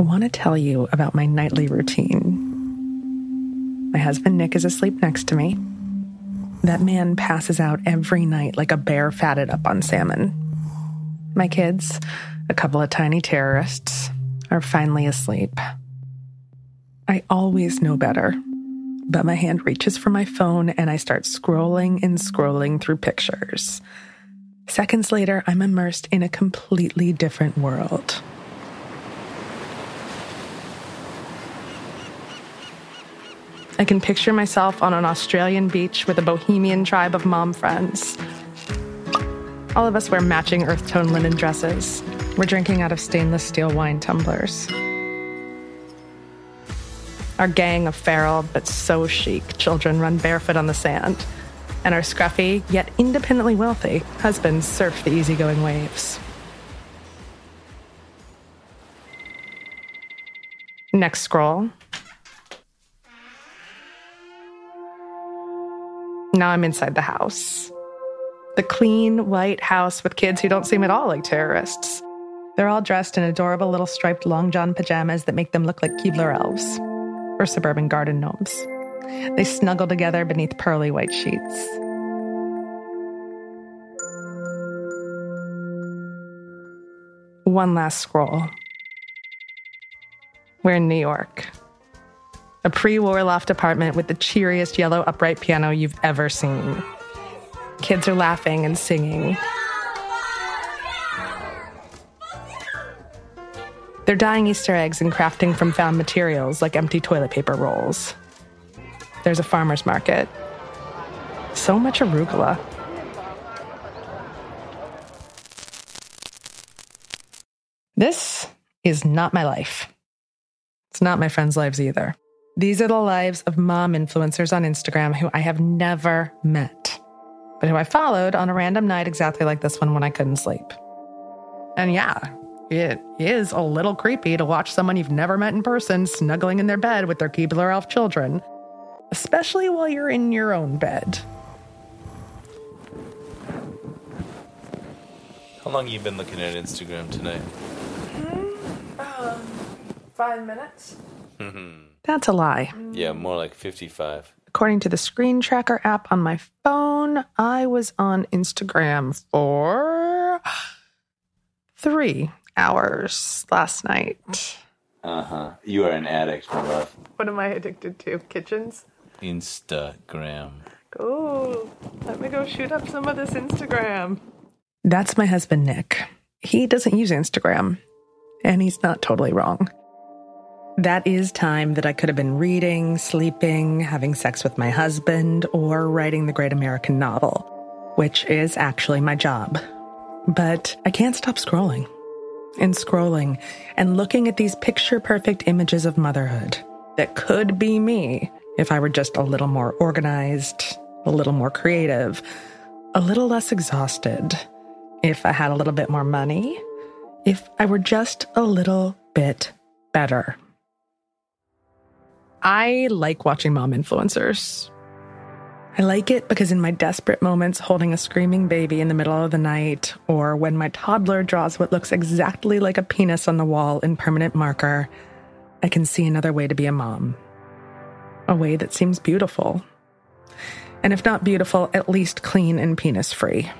I want to tell you about my nightly routine. My husband, Nick, is asleep next to me. That man passes out every night like a bear fatted up on salmon. My kids, a couple of tiny terrorists, are finally asleep. I always know better, but my hand reaches for my phone and I start scrolling through pictures. Seconds later, I'm immersed in a completely different world. I can picture myself on an Australian beach with a bohemian tribe of mom friends. All of us wear matching earth-tone linen dresses. We're drinking out of stainless steel wine tumblers. Our gang of feral but so chic children run barefoot on the sand. And our scruffy, yet independently wealthy, husbands surf the easygoing waves. Next scroll. Now I'm inside the house. The clean, white house with kids who don't seem at all like terrorists. They're all dressed in adorable little striped long john pajamas that make them look like Keebler elves or suburban garden gnomes. They snuggle together beneath pearly white sheets. One last scroll. We're in New York. A pre-war loft apartment with the cheeriest yellow upright piano you've ever seen. Kids are laughing and singing. They're dyeing Easter eggs and crafting from found materials like empty toilet paper rolls. There's a farmer's market. So much arugula. This is not my life. It's not my friends' lives either. These are the lives of mom influencers on Instagram who I have never met, but who I followed on a random night exactly like this one when I couldn't sleep. And yeah, it is a little creepy to watch someone you've never met in person snuggling in their bed with their Keebler elf children, especially while you're in your own bed. How long have you been looking at Instagram tonight? 5 minutes. That's a lie. Yeah, more like 55. According to the screen tracker app on my phone, I was on Instagram for 3 hours last night. Uh-huh. You are an addict, my love. What am I addicted to? Kitchens? Instagram. Cool. Let me go shoot up some of this Instagram. That's my husband, Nick. He doesn't use Instagram, and he's not totally wrong. That is time that I could have been reading, sleeping, having sex with my husband, or writing the great American novel, which is actually my job. But I can't stop scrolling and looking at these picture-perfect images of motherhood that could be me if I were just a little more organized, a little more creative, a little less exhausted, if I had a little bit more money, if I were just a little bit better. I like watching mom influencers. I like it because in my desperate moments, holding a screaming baby in the middle of the night, or when my toddler draws what looks exactly like a penis on the wall in permanent marker, I can see another way to be a mom. A way that seems beautiful. And if not beautiful, at least clean and penis-free.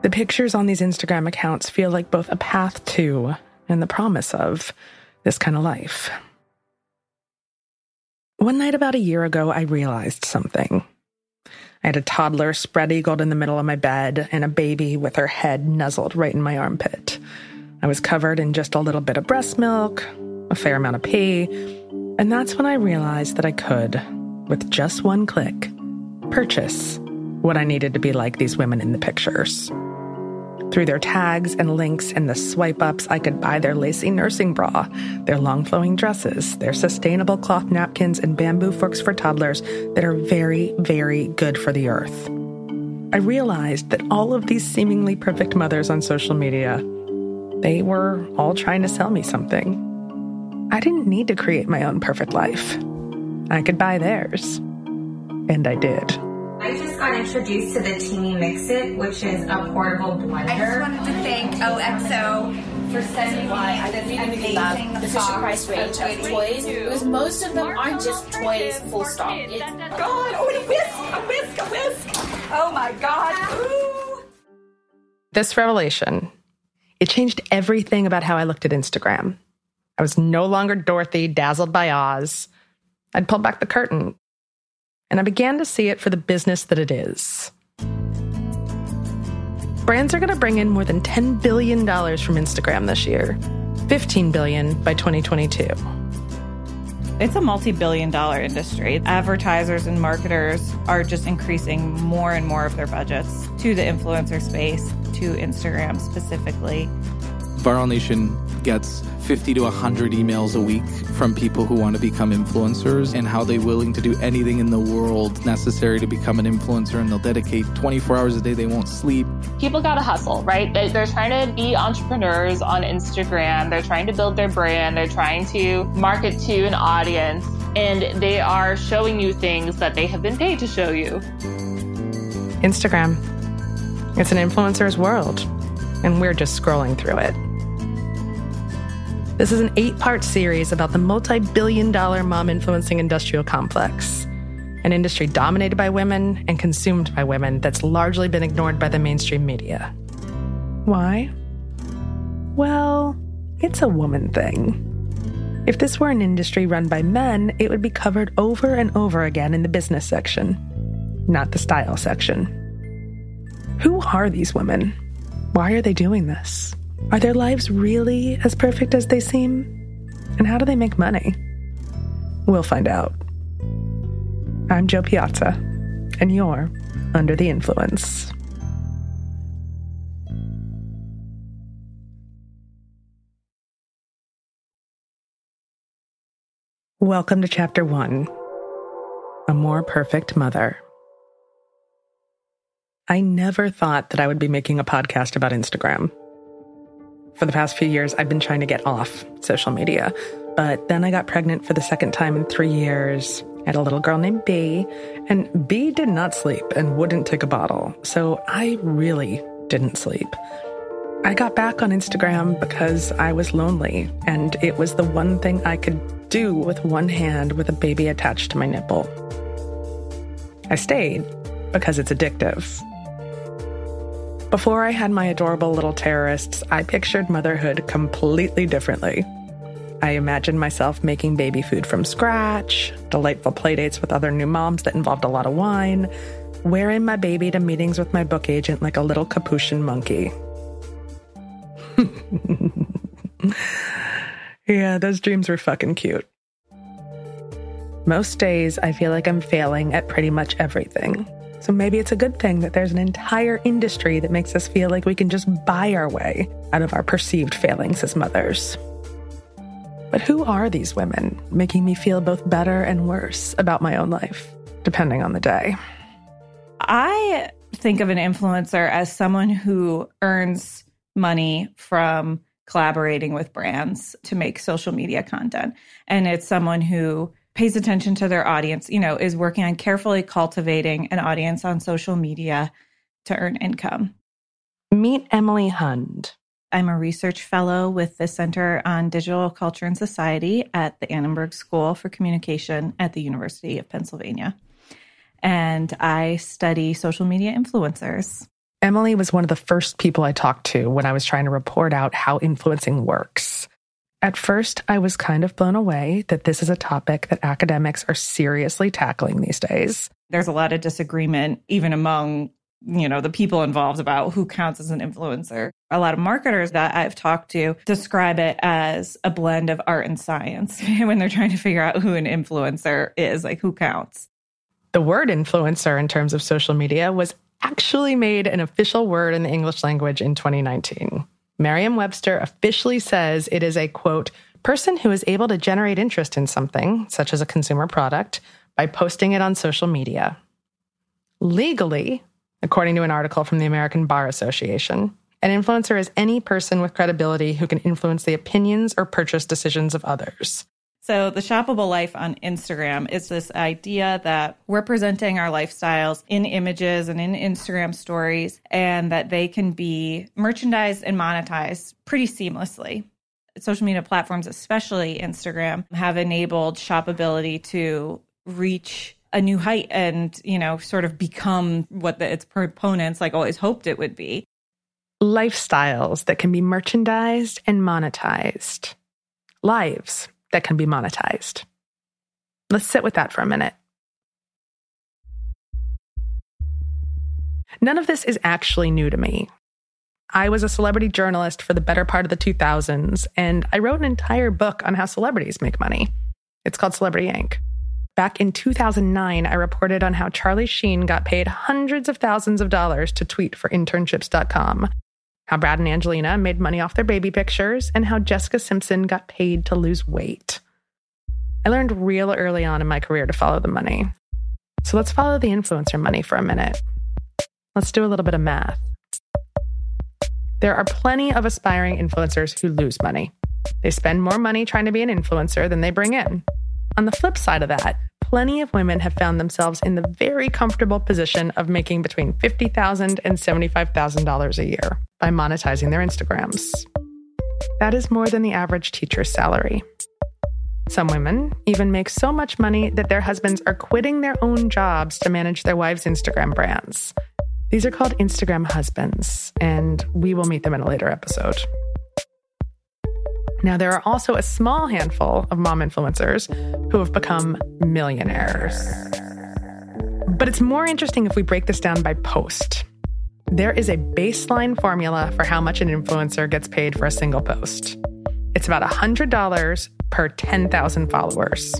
The pictures on these Instagram accounts feel like both a path to and the promise of this kind of life. One night about a year ago, I realized something. I had a toddler spread-eagled in the middle of my bed and a baby with her head nuzzled right in my armpit. I was covered in just a little bit of breast milk, a fair amount of pee, and that's when I realized that I could, with just one click, purchase what I needed to be like these women in the pictures. Through their tags and links and the swipe-ups, I could buy their lacy nursing bra, their long-flowing dresses, their sustainable cloth napkins and bamboo forks for toddlers that are very, very good for the earth. I realized that all of these seemingly perfect mothers on social media, they were all trying to sell me something. I didn't need to create my own perfect life. I could buy theirs. And I did. I just got introduced to the Teeny Mix-It, which is a portable blender. I just wanted to thank OXO for sending me this amazing box of toys. Because most of them aren't just toys, full stop. It's God, oh, a whisk. Oh my God. Ooh. This revelation, it changed everything about how I looked at Instagram. I was no longer Dorothy, dazzled by Oz. I'd pulled back the curtain, and I began to see it for the business that it is. Brands are going to bring in more than $10 billion from Instagram this year, $15 billion by 2022. It's a multi-billion-dollar industry. Advertisers and marketers are just increasing more and more of their budgets to the influencer space, to Instagram specifically. Viral Nation gets 50 to 100 emails a week from people who want to become influencers and how they're willing to do anything in the world necessary to become an influencer, and they'll dedicate 24 hours a day. They won't sleep. People got to hustle, right? They're trying to be entrepreneurs on Instagram. They're trying to build their brand. They're trying to market to an audience, and they are showing you things that they have been paid to show you. Instagram. It's an influencer's world, and we're just scrolling through it. This is an 8-part series about the multi-billion-dollar mom-influencing industrial complex, an industry dominated by women and consumed by women that's largely been ignored by the mainstream media. Why? Well, it's a woman thing. If this were an industry run by men, it would be covered over and over again in the business section, not the style section. Who are these women? Why are they doing this? Are their lives really as perfect as they seem? And how do they make money? We'll find out. I'm Joe Piazza, and you're Under the Influence. Welcome to Chapter 1, A More Perfect Mother. I never thought that I would be making a podcast about Instagram. For the past few years, I've been trying to get off social media. But then I got pregnant for the second time in 3 years. I had a little girl named Bee, and Bee did not sleep and wouldn't take a bottle. So I really didn't sleep. I got back on Instagram because I was lonely, and it was the one thing I could do with one hand with a baby attached to my nipple. I stayed because it's addictive. Before I had my adorable little terrorists, I pictured motherhood completely differently. I imagined myself making baby food from scratch, delightful playdates with other new moms that involved a lot of wine, wearing my baby to meetings with my book agent like a little capuchin monkey. Yeah, those dreams were fucking cute. Most days, I feel like I'm failing at pretty much everything. So maybe it's a good thing that there's an entire industry that makes us feel like we can just buy our way out of our perceived failings as mothers. But who are these women making me feel both better and worse about my own life, depending on the day? I think of an influencer as someone who earns money from collaborating with brands to make social media content. And it's someone who pays attention to their audience, is working on carefully cultivating an audience on social media to earn income. Meet Emily Hund. I'm a research fellow with the Center on Digital Culture and Society at the Annenberg School for Communication at the University of Pennsylvania. And I study social media influencers. Emily was one of the first people I talked to when I was trying to report out how influencing works. At first, I was kind of blown away that this is a topic that academics are seriously tackling these days. There's a lot of disagreement, even among, the people involved about who counts as an influencer. A lot of marketers that I've talked to describe it as a blend of art and science when they're trying to figure out who an influencer is, like who counts. The word influencer in terms of social media was actually made an official word in the English language in 2019. Merriam-Webster officially says it is a, quote, person who is able to generate interest in something, such as a consumer product, by posting it on social media. Legally, according to an article from the American Bar Association, an influencer is any person with credibility who can influence the opinions or purchase decisions of others. So the shoppable life on Instagram is this idea that we're presenting our lifestyles in images and in Instagram stories, and that they can be merchandised and monetized pretty seamlessly. Social media platforms, especially Instagram, have enabled shoppability to reach a new height and, you know, sort of become what its proponents like always hoped it would be. Lifestyles that can be merchandised and monetized. Lives that can be monetized. Let's sit with that for a minute. None of this is actually new to me. I was a celebrity journalist for the better part of the 2000s, and I wrote an entire book on how celebrities make money. It's called Celebrity Inc. Back in 2009, I reported on how Charlie Sheen got paid hundreds of thousands of dollars to tweet for Internships.com, how Brad and Angelina made money off their baby pictures, and how Jessica Simpson got paid to lose weight. I learned real early on in my career to follow the money. So let's follow the influencer money for a minute. Let's do a little bit of math. There are plenty of aspiring influencers who lose money. They spend more money trying to be an influencer than they bring in. On the flip side of that, plenty of women have found themselves in the very comfortable position of making between $50,000 and $75,000 a year by monetizing their Instagrams. That is more than the average teacher's salary. Some women even make so much money that their husbands are quitting their own jobs to manage their wives' Instagram brands. These are called Instagram husbands, and we will meet them in a later episode. Now, there are also a small handful of mom influencers who have become millionaires. But it's more interesting if we break this down by post. There is a baseline formula for how much an influencer gets paid for a single post. It's about $100 per 10,000 followers.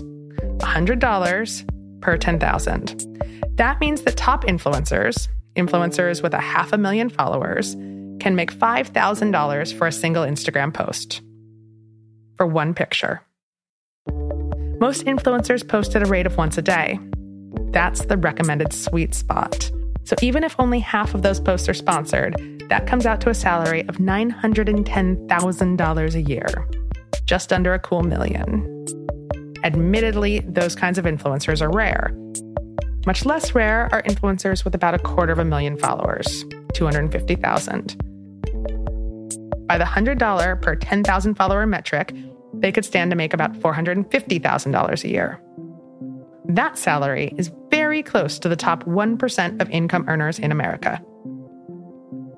$100 per 10,000. That means that top influencers, influencers with 500,000 followers, can make $5,000 for a single Instagram post. For one picture. Most influencers post at a rate of once a day. That's the recommended sweet spot. So even if only half of those posts are sponsored, that comes out to a salary of $910,000 a year, just under a cool million. Admittedly, those kinds of influencers are rare. Much less rare are influencers with about 250,000 followers, 250,000. By the $100 per 10,000 follower metric, they could stand to make about $450,000 a year. That salary is very close to the top 1% of income earners in America.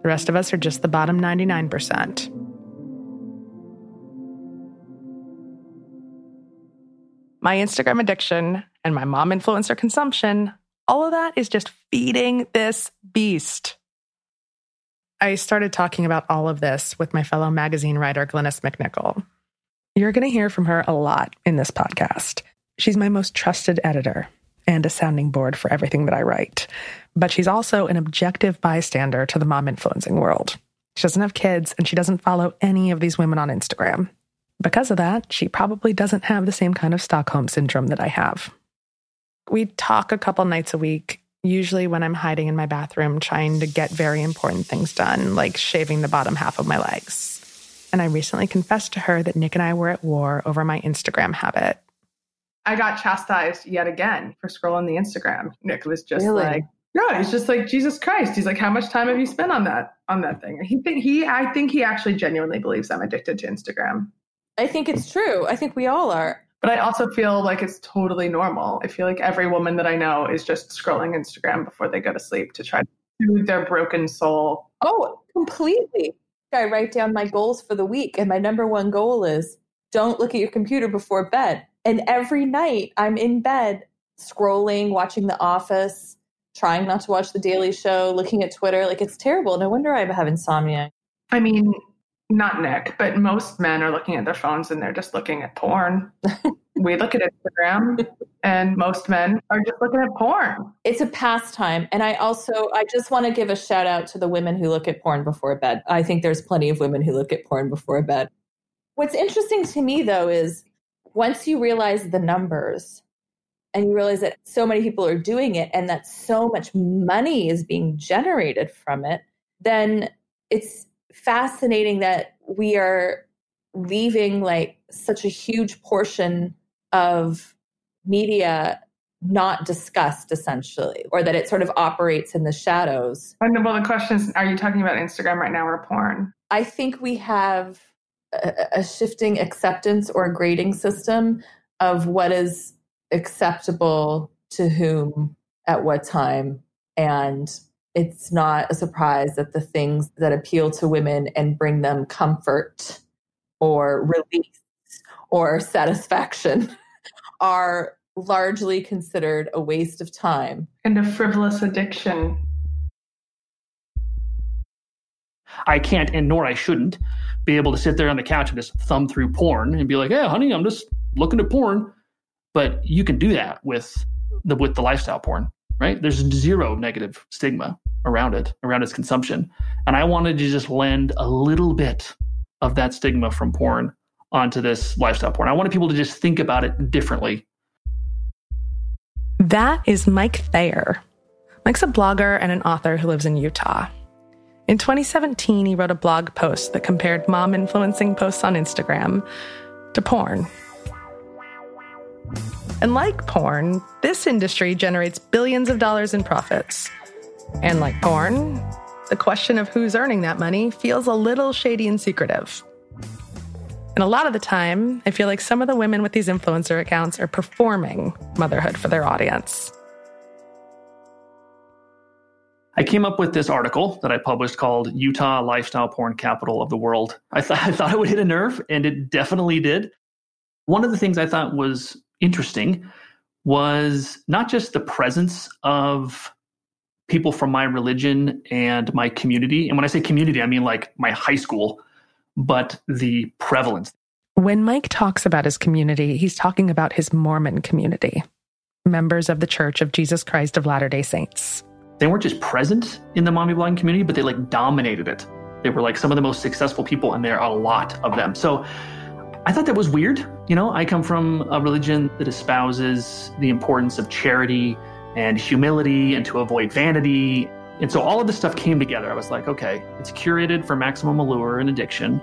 The rest of us are just the bottom 99%. My Instagram addiction and my mom influencer consumption, all of that is just feeding this beast. I started talking about all of this with my fellow magazine writer, Glynis McNichol. You're going to hear from her a lot in this podcast. She's my most trusted editor and a sounding board for everything that I write. But she's also an objective bystander to the mom influencing world. She doesn't have kids, and she doesn't follow any of these women on Instagram. Because of that, she probably doesn't have the same kind of Stockholm syndrome that I have. We talk a couple nights a week, usually when I'm hiding in my bathroom trying to get very important things done, like shaving the bottom half of my legs. And I recently confessed to her that Nick and I were at war over my Instagram habit. I got chastised yet again for scrolling the Instagram. Nick was just really? He's just like, Jesus Christ. He's like, how much time have you spent on that thing? And I think he actually genuinely believes I'm addicted to Instagram. I think it's true. I think we all are. But I also feel like it's totally normal. I feel like every woman that I know is just scrolling Instagram before they go to sleep to try to soothe their broken soul. Oh, completely. I write down my goals for the week, and my number one goal is don't look at your computer before bed. And every night I'm in bed scrolling, watching The Office, trying not to watch The Daily Show, looking at Twitter. Like, it's terrible. No wonder I have insomnia. I mean, not Nick, but most men are looking at their phones and they're just looking at porn. We look at Instagram and most men are just looking at porn. It's a pastime. And I just want to give a shout out to the women who look at porn before bed. I think there's plenty of women who look at porn before bed. What's interesting to me, though, is once you realize the numbers and you realize that so many people are doing it and that so much money is being generated from it, then it's fascinating that we are leaving like such a huge portion of media not discussed, essentially, or that it sort of operates in the shadows. And well, the question is, are you talking about Instagram right now or porn? I think we have a shifting acceptance or grading system of what is acceptable to whom at what time. And it's not a surprise that the things that appeal to women and bring them comfort or release or satisfaction are largely considered a waste of time. And a frivolous addiction. I can't, and nor I shouldn't, be able to sit there on the couch and just thumb through porn and be like, hey, honey, I'm just looking at porn. But you can do that with the lifestyle porn, right? There's zero negative stigma around its consumption. And I wanted to just lend a little bit of that stigma from porn onto this lifestyle porn. I wanted people to just think about it differently. That is Mike Thayer. Mike's a blogger and an author who lives in Utah. In 2017, he wrote a blog post that compared mom-influencing posts on Instagram to porn. And like porn, this industry generates billions of dollars in profits. And like porn, the question of who's earning that money feels a little shady and secretive. And a lot of the time, I feel like some of the women with these influencer accounts are performing motherhood for their audience. I came up with this article that I published called Utah Lifestyle Porn Capital of the World. I thought it would hit a nerve, and it definitely did. One of the things I thought was interesting was not just the presence of people from my religion and my community. And when I say community, I mean like my high school, but the prevalence. When Mike talks about his community, he's talking about his Mormon community, members of the Church of Jesus Christ of Latter-day Saints. They weren't just present in the mommy blogging community, but they like dominated it. They were like some of the most successful people, and there are a lot of them. So I thought that was weird. You know, I come from a religion that espouses the importance of charity and humility and to avoid vanity. And so all of this stuff came together. I was like, okay, it's curated for maximum allure and addiction.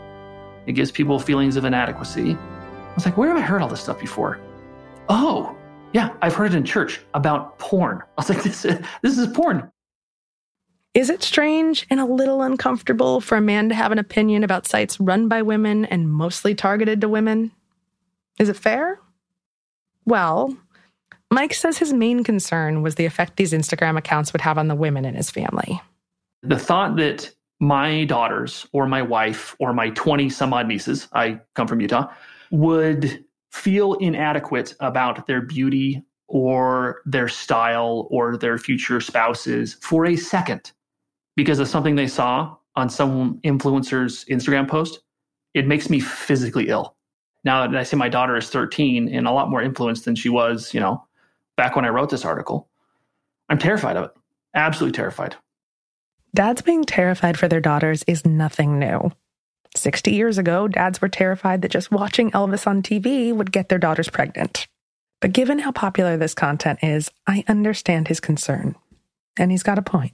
It gives people feelings of inadequacy. I was like, where have I heard all this stuff before? Oh, yeah, I've heard it in church about porn. I was like, this is porn. Is it strange and a little uncomfortable for a man to have an opinion about sites run by women and mostly targeted to women? Is it fair? Well, Mike says his main concern was the effect these Instagram accounts would have on the women in his family. The thought that my daughters or my wife or my 20-some-odd nieces, I come from Utah, would feel inadequate about their beauty or their style or their future spouses for a second because of something they saw on some influencer's Instagram post, it makes me physically ill. Now that I say my daughter is 13 and a lot more influenced than she was, you know, back when I wrote this article, I'm terrified of it. Absolutely terrified. Dads being terrified for their daughters is nothing new. 60 years ago, dads were terrified that just watching Elvis on TV would get their daughters pregnant. But given how popular this content is, I understand his concern. And he's got a point.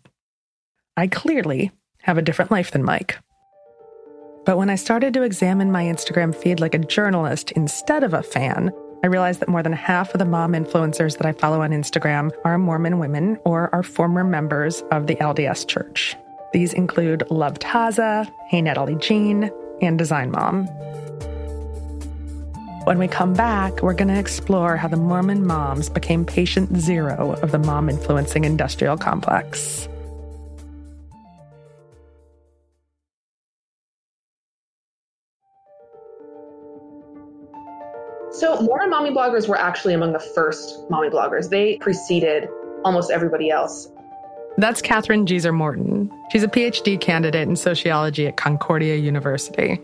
I clearly have a different life than Mike. But when I started to examine my Instagram feed like a journalist instead of a fan, I realized that more than half of the mom influencers that I follow on Instagram are Mormon women or are former members of the LDS Church. These include Love Taza, Hey Natalie Jean, and Design Mom. When we come back, we're going to explore how the Mormon moms became patient zero of the mom-influencing industrial complex. So Mormon mommy bloggers were actually among the first mommy bloggers. They preceded almost everybody else. That's Catherine Jeezer Morton. She's a PhD candidate in sociology at Concordia University,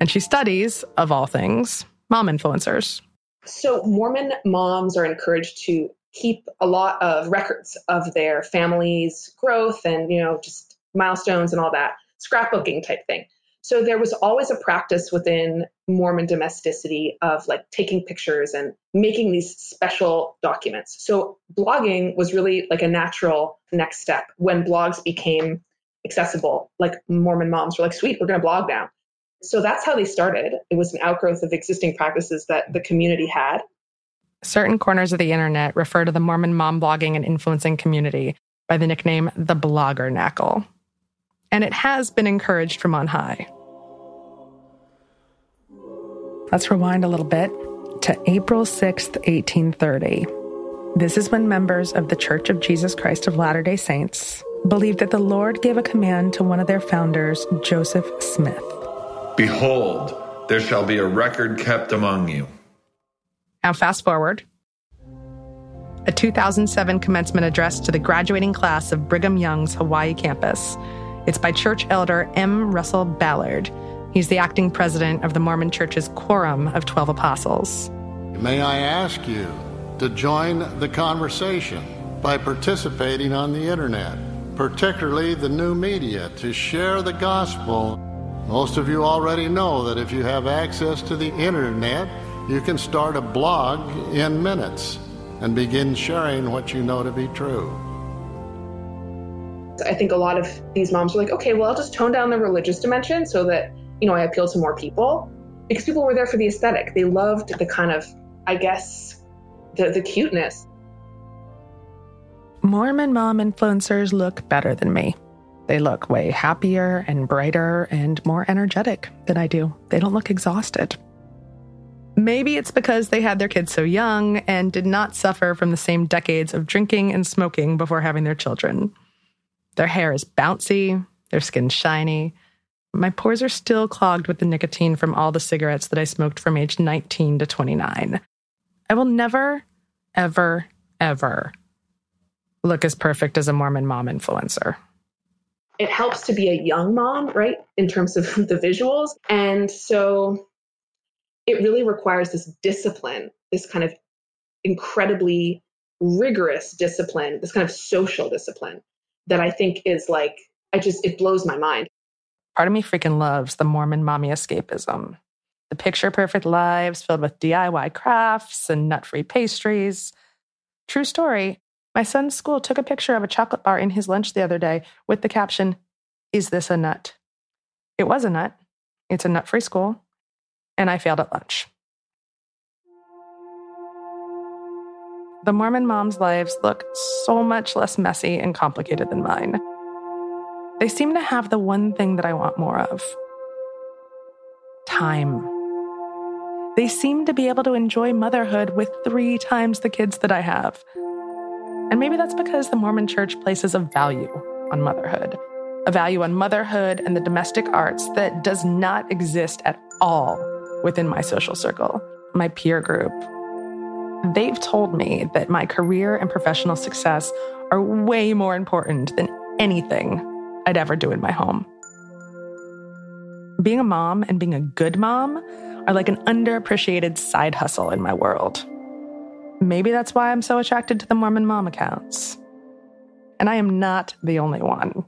and she studies, of all things, mom influencers. So Mormon moms are encouraged to keep a lot of records of their family's growth and, you know, just milestones and all that, scrapbooking type thing. So there was always a practice within Mormon domesticity of like taking pictures and making these special documents. So blogging was really like a natural next step when blogs became accessible. Like Mormon moms were like, sweet, we're going to blog now. So that's how they started. It was an outgrowth of existing practices that the community had. certain corners of the internet refer to the Mormon mom blogging and influencing community by the nickname the Blogger Knackle. And it has been encouraged from on high. Let's rewind a little bit to April 6th, 1830. This is when members of the Church of Jesus Christ of Latter-day Saints believed that the Lord gave a command to one of their founders, Joseph Smith. Behold, there shall be a record kept among you. Now fast forward. A 2007 commencement address to the graduating class of Brigham Young's Hawaii campus. It's by church elder M. Russell Ballard. He's the acting president of the Mormon Church's Quorum of 12 Apostles. May I ask you to join the conversation by participating on the internet, particularly the new media, to share the gospel. Most of you already know that if you have access to the internet, you can start a blog in minutes and begin sharing what you know to be true. I think a lot of these moms were like, okay, well, I'll just tone down the religious dimension so that, you know, I appeal to more people, because people were there for the aesthetic. They loved the kind of, I guess, the cuteness. Mormon mom influencers look better than me. They look way happier and brighter and more energetic than I do. They don't look exhausted. Maybe it's because they had their kids so young and did not suffer from the same decades of drinking and smoking before having their children. Their hair is bouncy, their skin's shiny. My pores are still clogged with the nicotine from all the cigarettes that I smoked from age 19 to 29. I will never, ever, ever look as perfect as a Mormon mom influencer. It helps to be a young mom, right, in terms of the visuals. And so it really requires this discipline, this kind of incredibly rigorous discipline, this kind of social discipline that I think is like, it blows my mind. Part of me freaking loves the Mormon mommy escapism. The picture-perfect lives filled with DIY crafts and nut-free pastries. True story, my son's school took a picture of a chocolate bar in his lunch the other day with the caption, "Is this a nut?" It was a nut. It's a nut-free school. And I failed at lunch. The Mormon moms' lives look so much less messy and complicated than mine. They seem to have the one thing that I want more of. Time. They seem to be able to enjoy motherhood with 3 times the kids that I have. And maybe that's because the Mormon Church places a value on motherhood. A value on motherhood and the domestic arts that does not exist at all within my social circle, my peer group. They've told me that my career and professional success are way more important than anything I'd ever do in my home. Being a mom and being a good mom are like an underappreciated side hustle in my world. Maybe that's why I'm so attracted to the Mormon mom accounts. And I am not the only one.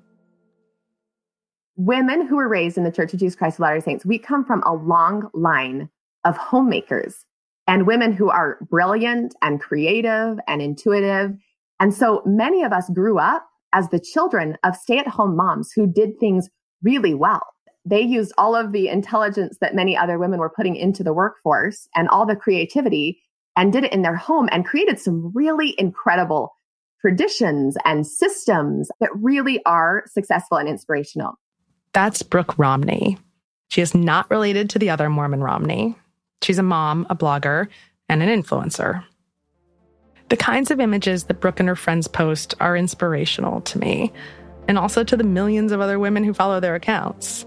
Women who were raised in the Church of Jesus Christ of Latter-day Saints, we come from a long line of homemakers and women who are brilliant and creative and intuitive. And so many of us grew up as the children of stay-at-home moms who did things really well. They used all of the intelligence that many other women were putting into the workforce and all the creativity and did it in their home and created some really incredible traditions and systems that really are successful and inspirational. That's Brooke Romney. She is not related to the other Mormon Romney. She's a mom, a blogger, and an influencer. The kinds of images that Brooke and her friends post are inspirational to me, and also to the millions of other women who follow their accounts.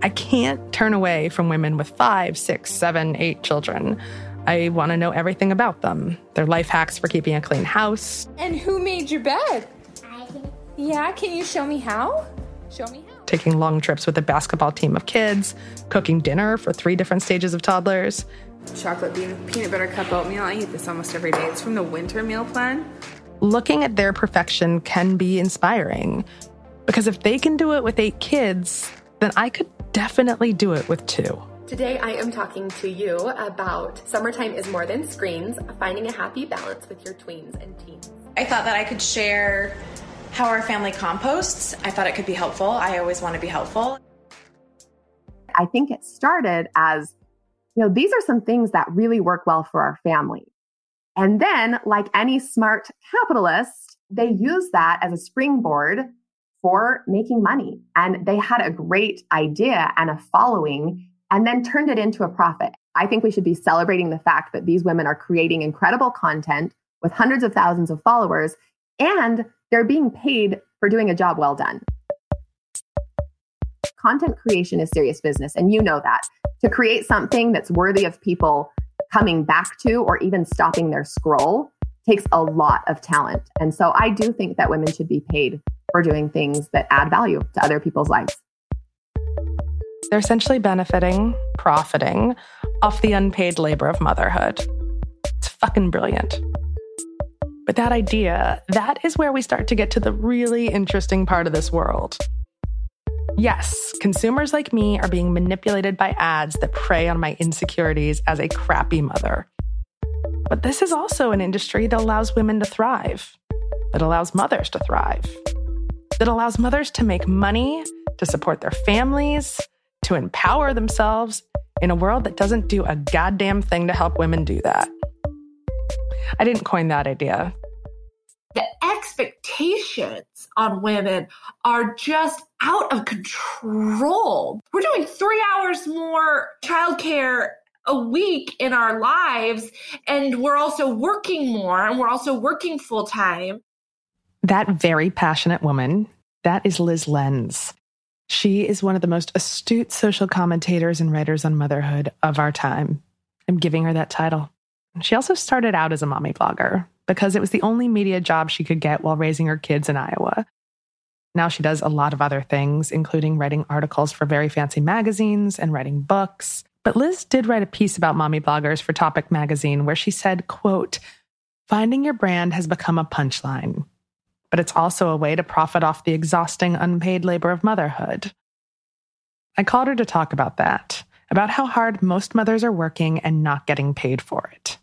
I can't turn away from women with 5, 6, 7, 8 children. I want to know everything about them, their life hacks for keeping a clean house. And who made your bed? I did. Yeah, can you show me how? Show me how. Taking long trips with a basketball team of kids, cooking dinner for 3 different stages of toddlers. Chocolate bean, peanut butter cup oatmeal. I eat this almost every day. It's from the winter meal plan. Looking at their perfection can be inspiring, because if they can do it with 8 kids, then I could definitely do it with 2. Today I am talking to you about summertime is more than screens, finding a happy balance with your tweens and teens. I thought that I could share how our family composts. I thought it could be helpful. I always want to be helpful. I think it started as, you know, these are some things that really work well for our family. And then, like any smart capitalist, they use that as a springboard for making money. And they had a great idea and a following, and then turned it into a profit. I think we should be celebrating the fact that these women are creating incredible content with hundreds of thousands of followers, and they're being paid for doing a job well done. Content creation is serious business, and you know that. To create something that's worthy of people coming back to or even stopping their scroll takes a lot of talent. And so I do think that women should be paid for doing things that add value to other people's lives. They're essentially benefiting, profiting off the unpaid labor of motherhood. It's fucking brilliant. But that idea, that is where we start to get to the really interesting part of this world. Yes, consumers like me are being manipulated by ads that prey on my insecurities as a crappy mother. But this is also an industry that allows women to thrive, that allows mothers to thrive, that allows mothers to make money, to support their families, to empower themselves in a world that doesn't do a goddamn thing to help women do that. I didn't coin that idea. The expectations on women are just out of control. We're doing 3 hours more childcare a week in our lives, and we're also working more, and we're also working full time. That very passionate woman, that is Liz Lenz. She is one of the most astute social commentators and writers on motherhood of our time. I'm giving her that title. She also started out as a mommy blogger because it was the only media job she could get while raising her kids in Iowa. Now she does a lot of other things, including writing articles for very fancy magazines and writing books. But Liz did write a piece about mommy bloggers for Topic Magazine where she said, quote, "Finding your brand has become a punchline, but it's also a way to profit off the exhausting unpaid labor of motherhood." I called her to talk about that, about how hard most mothers are working and not getting paid for it.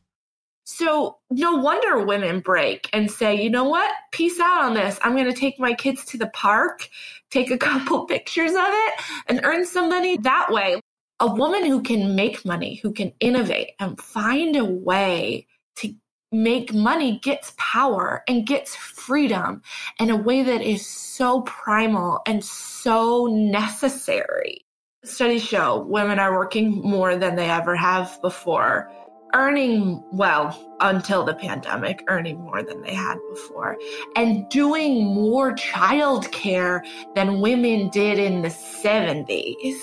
So no wonder women break and say, you know what, peace out on this. I'm going to take my kids to the park, take a couple pictures of it, and earn some money that way. A woman who can make money, who can innovate and find a way to make money gets power and gets freedom in a way that is so primal and so necessary. Studies show women are working more than they ever have before, earning, well, until the pandemic, earning more than they had before, and doing more childcare than women did in the 70s.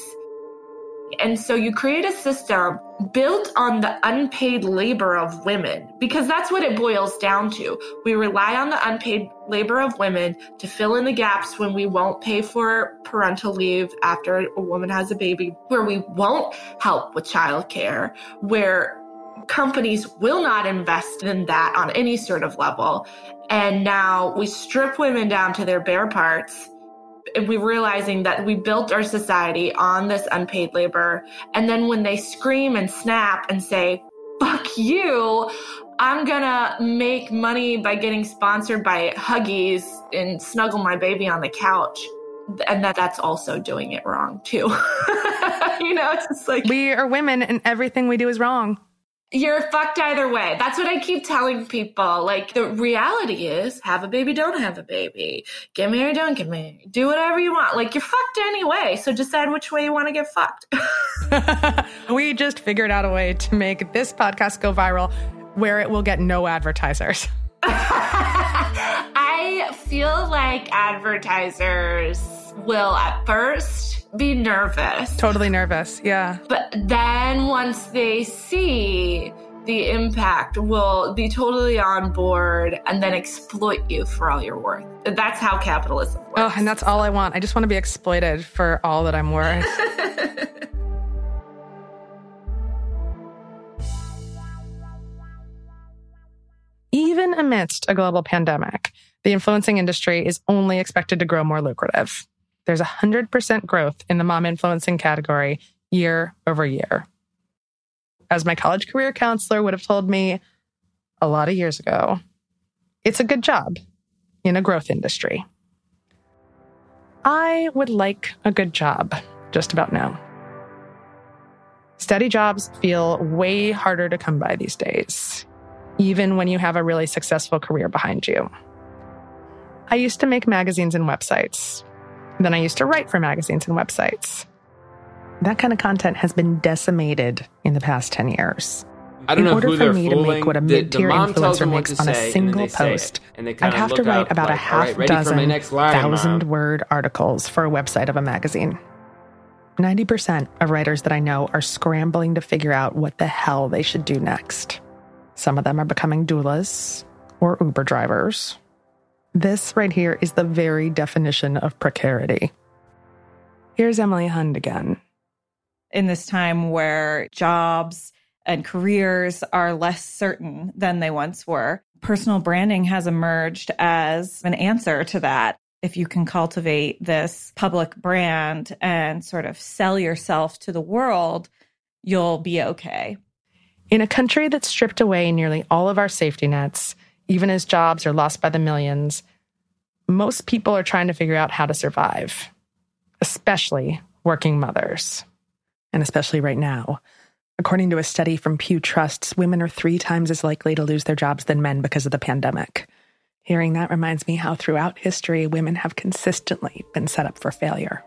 And so you create a system built on the unpaid labor of women, because that's what it boils down to. We rely on the unpaid labor of women to fill in the gaps when we won't pay for parental leave after a woman has a baby, where we won't help with childcare, where companies will not invest in that on any sort of level. And now we strip women down to their bare parts. We're realizing that we built our society on this unpaid labor. And then when they scream and snap and say, fuck you, I'm going to make money by getting sponsored by Huggies and snuggle my baby on the couch. And that's also doing it wrong too. You know, it's just like, we are women and everything we do is wrong. You're fucked either way. That's what I keep telling people. Like, the reality is, have a baby, don't have a baby. Get married, don't get married. Do whatever you want. Like, you're fucked anyway. So decide which way you want to get fucked. We just figured out a way to make this podcast go viral where it will get no advertisers. I feel like advertisers will at first be nervous. Totally nervous, yeah. But then once they see the impact, will be totally on board and then exploit you for all your worth. That's how capitalism works. Oh, and that's all I want. I just want to be exploited for all that I'm worth. Even amidst a global pandemic, the influencing industry is only expected to grow more lucrative. There's 100% growth in the mom influencing category year over year. As my college career counselor would have told me a lot of years ago, it's a good job in a growth industry. I would like a good job just about now. Steady jobs feel way harder to come by these days. even when you have a really successful career behind you. I used to make magazines and websites. Then I used to write for magazines and websites. That kind of content has been decimated in the past 10 years. I don't know who they're fooling. In order for me to make what a mid-tier influencer makes on a single post, I'd have to write about a half dozen 1,000-word articles for a website of a magazine. 90% of writers that I know are scrambling to figure out what the hell they should do next. Some of them are becoming doulas or Uber drivers. This right here is the very definition of precarity. Here's Emily Hund again. In this time where jobs and careers are less certain than they once were, personal branding has emerged as an answer to that. If you can cultivate this public brand and sort of sell yourself to the world, you'll be okay. In a country that's stripped away nearly all of our safety nets, even as jobs are lost by the millions, most people are trying to figure out how to survive, especially working mothers. And especially right now. According to a study from Pew Trusts, women are 3 times as likely to lose their jobs than men because of the pandemic. Hearing that reminds me how throughout history, women have consistently been set up for failure.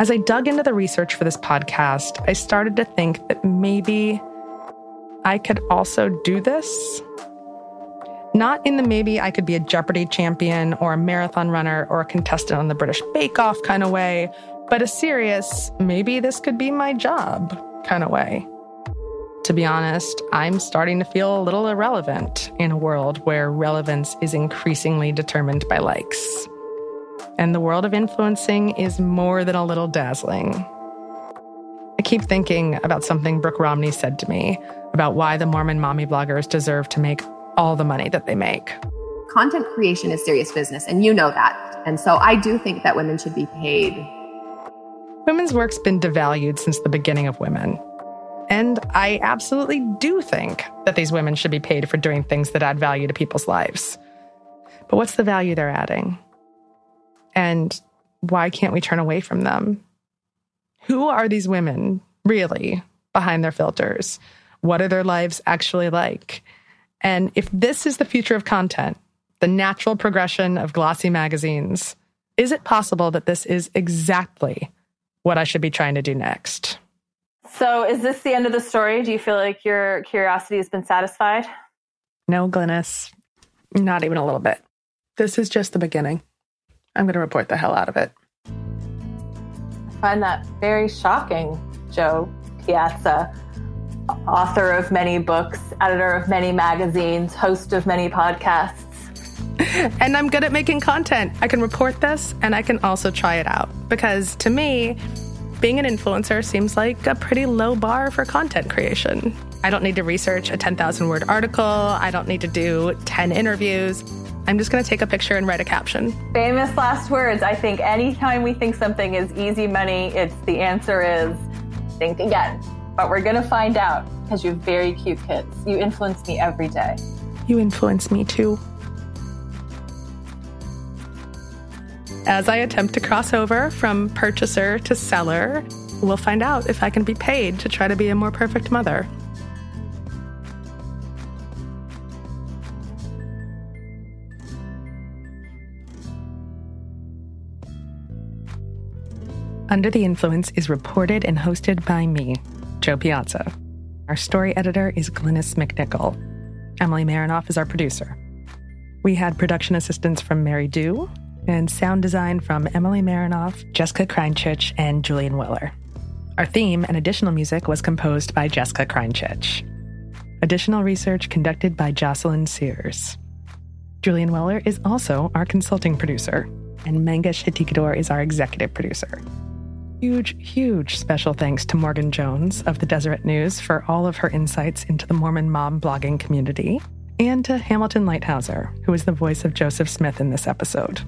As I dug into the research for this podcast, I started to think that maybe I could also do this. Not in the maybe I could be a Jeopardy champion or a marathon runner or a contestant on the British Bake Off kind of way, but a serious, maybe this could be my job kind of way. To be honest, I'm starting to feel a little irrelevant in a world where relevance is increasingly determined by likes. And the world of influencing is more than a little dazzling. I keep thinking about something Brooke Romney said to me about why the Mormon mommy bloggers deserve to make all the money that they make. Content creation is serious business, and you know that. And so I do think that women should be paid. Women's work's been devalued since the beginning of women. And I absolutely do think that these women should be paid for doing things that add value to people's lives. But what's the value they're adding? And why can't we turn away from them? Who are these women, really, behind their filters? What are their lives actually like? And if this is the future of content, the natural progression of glossy magazines, is it possible that this is exactly what I should be trying to do next? So is this the end of the story? Do you feel like your curiosity has been satisfied? No, Glynis, not even a little bit. This is just the beginning. I'm going to report the hell out of it. I find that very shocking, Joe Piazza, author of many books, editor of many magazines, host of many podcasts. And I'm good at making content. I can report this, and I can also try it out. Because to me, being an influencer seems like a pretty low bar for content creation. I don't need to research a 10,000-word article. I don't need to do 10 interviews. I'm just going to take a picture and write a caption. Famous last words. I think anytime we think something is easy money, it's the answer is think again. But we're going to find out because you have very cute kids. You influence me every day. You influence me too. As I attempt to cross over from purchaser to seller, we'll find out if I can be paid to try to be a more perfect mother. Under the Influence is reported and hosted by me, Joe Piazza. Our story editor is Glynis McNichol. Emily Marinoff is our producer. We had production assistance from Mary Dew and sound design from Emily Marinoff, Jessica Kreinchich, and Julian Weller. Our theme and additional music was composed by Jessica Kreinchich. Additional research conducted by Jocelyn Sears. Julian Weller is also our consulting producer, and Mangesh Hatikador is our executive producer. Huge special thanks to Morgan Jones of the Deseret News for all of her insights into the Mormon mom blogging community, and to Hamilton Lighthouser, who is the voice of Joseph Smith in this episode.